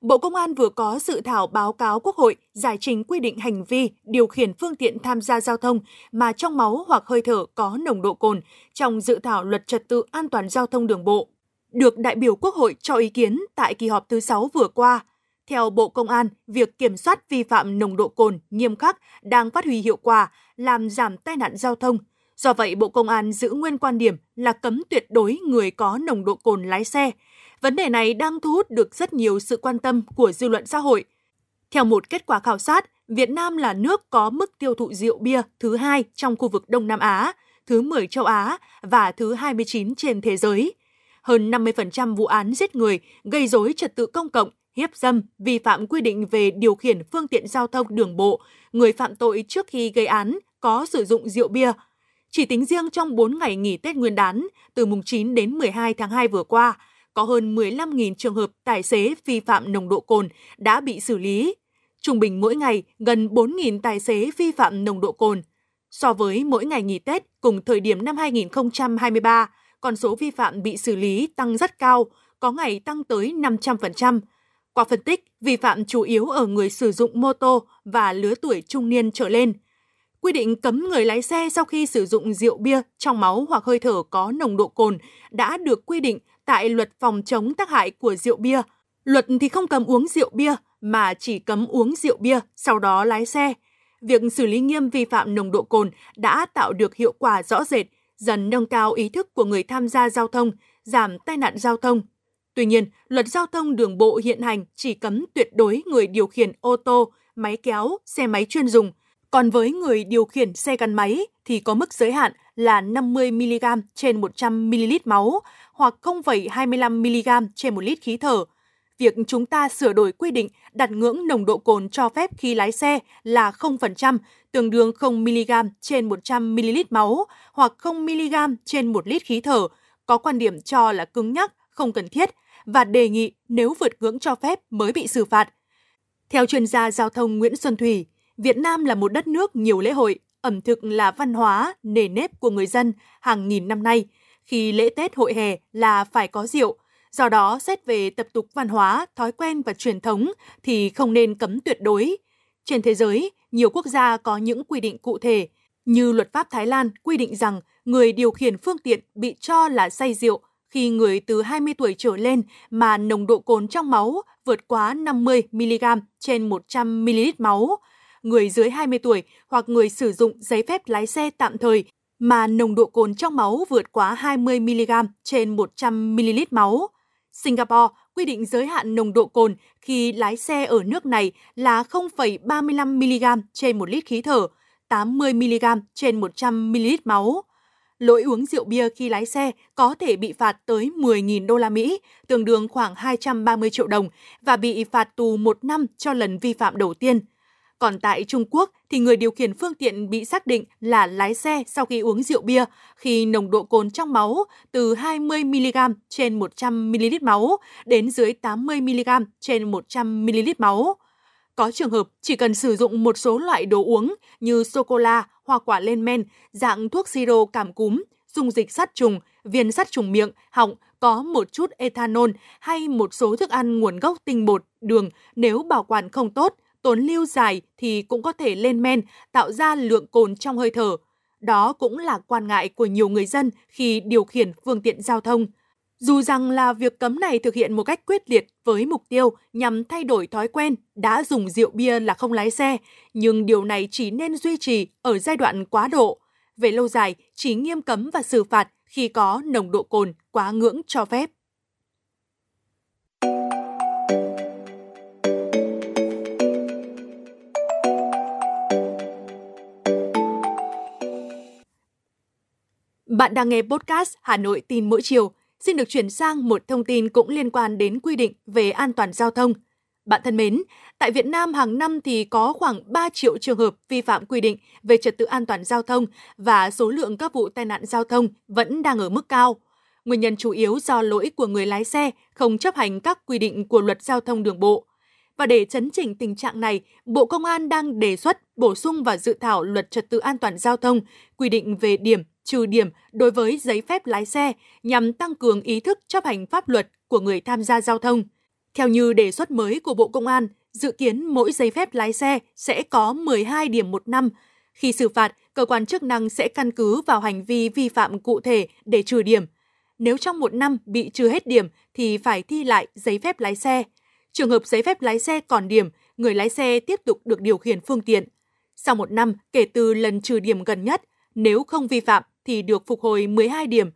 Bộ Công an vừa có dự thảo báo cáo Quốc hội giải trình quy định hành vi điều khiển phương tiện tham gia giao thông mà trong máu hoặc hơi thở có nồng độ cồn trong dự thảo Luật Trật tự an toàn giao thông đường bộ, được đại biểu Quốc hội cho ý kiến tại kỳ họp thứ 6 vừa qua. Theo Bộ Công an, việc kiểm soát vi phạm nồng độ cồn nghiêm khắc đang phát huy hiệu quả, làm giảm tai nạn giao thông. Do vậy, Bộ Công an giữ nguyên quan điểm là cấm tuyệt đối người có nồng độ cồn lái xe. Vấn đề này đang thu hút được rất nhiều sự quan tâm của dư luận xã hội. Theo một kết quả khảo sát, Việt Nam là nước có mức tiêu thụ rượu bia thứ 2 trong khu vực Đông Nam Á, thứ 10 châu Á và thứ 29 trên thế giới. Hơn 50% vụ án giết người, gây rối trật tự công cộng, hiếp dâm, vi phạm quy định về điều khiển phương tiện giao thông đường bộ, người phạm tội trước khi gây án có sử dụng rượu bia. Chỉ tính riêng trong 4 ngày nghỉ Tết Nguyên đán, từ mùng 9 đến 12 tháng 2 vừa qua, có hơn 15.000 trường hợp tài xế vi phạm nồng độ cồn đã bị xử lý. Trung bình mỗi ngày, gần 4.000 tài xế vi phạm nồng độ cồn. So với mỗi ngày nghỉ Tết cùng thời điểm năm 2023, con số vi phạm bị xử lý tăng rất cao, có ngày tăng tới 500%. Qua phân tích, vi phạm chủ yếu ở người sử dụng mô tô và lứa tuổi trung niên trở lên. Quy định cấm người lái xe sau khi sử dụng rượu bia trong máu hoặc hơi thở có nồng độ cồn đã được quy định tại Luật phòng chống tác hại của rượu bia. Luật thì không cấm uống rượu bia, mà chỉ cấm uống rượu bia, sau đó lái xe. Việc xử lý nghiêm vi phạm nồng độ cồn đã tạo được hiệu quả rõ rệt, dần nâng cao ý thức của người tham gia giao thông, giảm tai nạn giao thông. Tuy nhiên, Luật giao thông đường bộ hiện hành chỉ cấm tuyệt đối người điều khiển ô tô, máy kéo, xe máy chuyên dùng. Còn với người điều khiển xe gắn máy thì có mức giới hạn là 50mg trên 100ml máu hoặc 0,25mg trên 1 lít khí thở. Việc chúng ta sửa đổi quy định đặt ngưỡng nồng độ cồn cho phép khi lái xe là 0%, tương đương 0mg trên 100ml máu hoặc 0mg trên 1 lít khí thở, có quan điểm cho là cứng nhắc, không cần thiết và đề nghị nếu vượt ngưỡng cho phép mới bị xử phạt. Theo chuyên gia giao thông Nguyễn Xuân Thủy, Việt Nam là một đất nước nhiều lễ hội, ẩm thực là văn hóa, nề nếp của người dân hàng nghìn năm nay. Khi lễ Tết hội hè là phải có rượu, do đó xét về tập tục văn hóa, thói quen và truyền thống thì không nên cấm tuyệt đối. Trên thế giới, nhiều quốc gia có những quy định cụ thể, như luật pháp Thái Lan quy định rằng người điều khiển phương tiện bị cho là say rượu khi người từ 20 tuổi trở lên mà nồng độ cồn trong máu vượt quá 50mg trên 100ml máu, người dưới 20 tuổi hoặc người sử dụng giấy phép lái xe tạm thời mà nồng độ cồn trong máu vượt quá 20mg trên 100ml máu. Singapore quy định giới hạn nồng độ cồn khi lái xe ở nước này là 0,35mg trên 1 lít khí thở, 80mg trên 100ml máu. Lỗi uống rượu bia khi lái xe có thể bị phạt tới 10.000 đô la Mỹ, tương đương khoảng 230 triệu đồng và bị phạt tù 1 năm cho lần vi phạm đầu tiên. Còn tại Trung Quốc thì người điều khiển phương tiện bị xác định là lái xe sau khi uống rượu bia khi nồng độ cồn trong máu từ 20mg trên 100ml máu đến dưới 80mg trên 100ml máu. Có trường hợp chỉ cần sử dụng một số loại đồ uống như sô-cô-la, hoa quả lên men, dạng thuốc siro cảm cúm, dung dịch sát trùng, viên sát trùng miệng, họng có một chút ethanol hay một số thức ăn nguồn gốc tinh bột, đường nếu bảo quản không tốt, tồn lưu dài thì cũng có thể lên men, tạo ra lượng cồn trong hơi thở. Đó cũng là quan ngại của nhiều người dân khi điều khiển phương tiện giao thông. Dù rằng là việc cấm này thực hiện một cách quyết liệt với mục tiêu nhằm thay đổi thói quen đã dùng rượu bia là không lái xe, nhưng điều này chỉ nên duy trì ở giai đoạn quá độ. Về lâu dài, chỉ nghiêm cấm và xử phạt khi có nồng độ cồn quá ngưỡng cho phép. Bạn đang nghe podcast Hà Nội tin mỗi chiều. Xin được chuyển sang một thông tin cũng liên quan đến quy định về an toàn giao thông. Bạn thân mến, tại Việt Nam hàng năm thì có khoảng 3 triệu trường hợp vi phạm quy định về trật tự an toàn giao thông và số lượng các vụ tai nạn giao thông vẫn đang ở mức cao. Nguyên nhân chủ yếu do lỗi của người lái xe không chấp hành các quy định của Luật Giao thông Đường bộ. Và để chấn chỉnh tình trạng này, Bộ Công an đang đề xuất bổ sung vào dự thảo Luật Trật tự an toàn giao thông quy định về điểm, trừ điểm đối với giấy phép lái xe nhằm tăng cường ý thức chấp hành pháp luật của người tham gia giao thông. Theo như đề xuất mới của Bộ Công an, dự kiến mỗi giấy phép lái xe sẽ có 12 điểm một năm. Khi xử phạt, cơ quan chức năng sẽ căn cứ vào hành vi vi phạm cụ thể để trừ điểm. Nếu trong một năm bị trừ hết điểm thì phải thi lại giấy phép lái xe. Trường hợp giấy phép lái xe còn điểm, người lái xe tiếp tục được điều khiển phương tiện. Sau một năm kể từ lần trừ điểm gần nhất, nếu không vi phạm thì được phục hồi 12 điểm.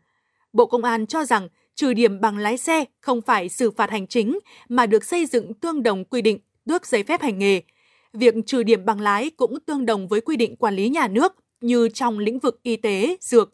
Bộ Công an cho rằng trừ điểm bằng lái xe không phải xử phạt hành chính mà được xây dựng tương đồng quy định tước giấy phép hành nghề. Việc trừ điểm bằng lái cũng tương đồng với quy định quản lý nhà nước như trong lĩnh vực y tế, dược.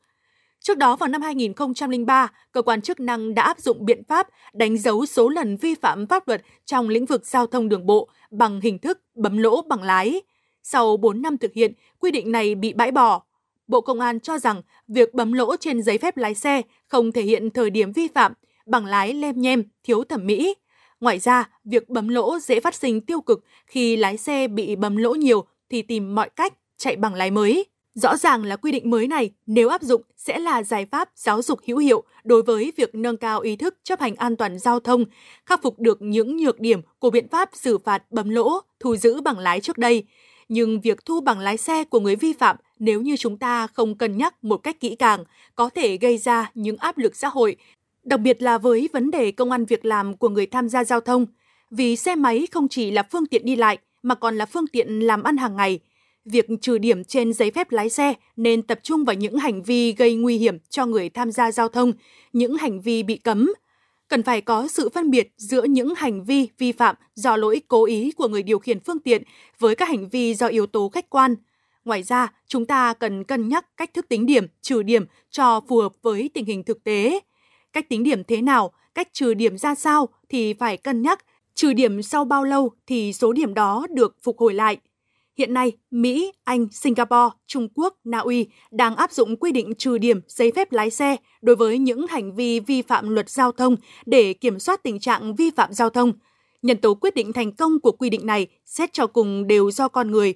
Trước đó vào năm 2003, cơ quan chức năng đã áp dụng biện pháp đánh dấu số lần vi phạm pháp luật trong lĩnh vực giao thông đường bộ bằng hình thức bấm lỗ bằng lái. Sau 4 năm thực hiện, quy định này bị bãi bỏ. Bộ Công an cho rằng việc bấm lỗ trên giấy phép lái xe không thể hiện thời điểm vi phạm, bằng lái lem nhem, thiếu thẩm mỹ. Ngoài ra, việc bấm lỗ dễ phát sinh tiêu cực khi lái xe bị bấm lỗ nhiều thì tìm mọi cách chạy bằng lái mới. Rõ ràng là quy định mới này nếu áp dụng sẽ là giải pháp giáo dục hữu hiệu đối với việc nâng cao ý thức chấp hành an toàn giao thông, khắc phục được những nhược điểm của biện pháp xử phạt bấm lỗ, thu giữ bằng lái trước đây. Nhưng việc thu bằng lái xe của người vi phạm nếu như chúng ta không cân nhắc một cách kỹ càng có thể gây ra những áp lực xã hội, đặc biệt là với vấn đề công ăn việc làm của người tham gia giao thông. Vì xe máy không chỉ là phương tiện đi lại mà còn là phương tiện làm ăn hàng ngày. Việc trừ điểm trên giấy phép lái xe nên tập trung vào những hành vi gây nguy hiểm cho người tham gia giao thông, những hành vi bị cấm. Cần phải có sự phân biệt giữa những hành vi vi phạm do lỗi cố ý của người điều khiển phương tiện với các hành vi do yếu tố khách quan. Ngoài ra, chúng ta cần cân nhắc cách thức tính điểm, trừ điểm cho phù hợp với tình hình thực tế. Cách tính điểm thế nào, cách trừ điểm ra sao thì phải cân nhắc, trừ điểm sau bao lâu thì số điểm đó được phục hồi lại. Hiện nay, Mỹ, Anh, Singapore, Trung Quốc, Na Uy đang áp dụng quy định trừ điểm giấy phép lái xe đối với những hành vi vi phạm luật giao thông để kiểm soát tình trạng vi phạm giao thông. Nhân tố quyết định thành công của quy định này xét cho cùng đều do con người.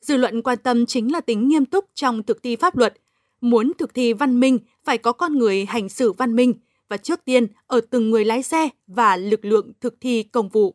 Dư luận quan tâm chính là tính nghiêm túc trong thực thi pháp luật. Muốn thực thi văn minh, phải có con người hành xử văn minh, và trước tiên ở từng người lái xe và lực lượng thực thi công vụ.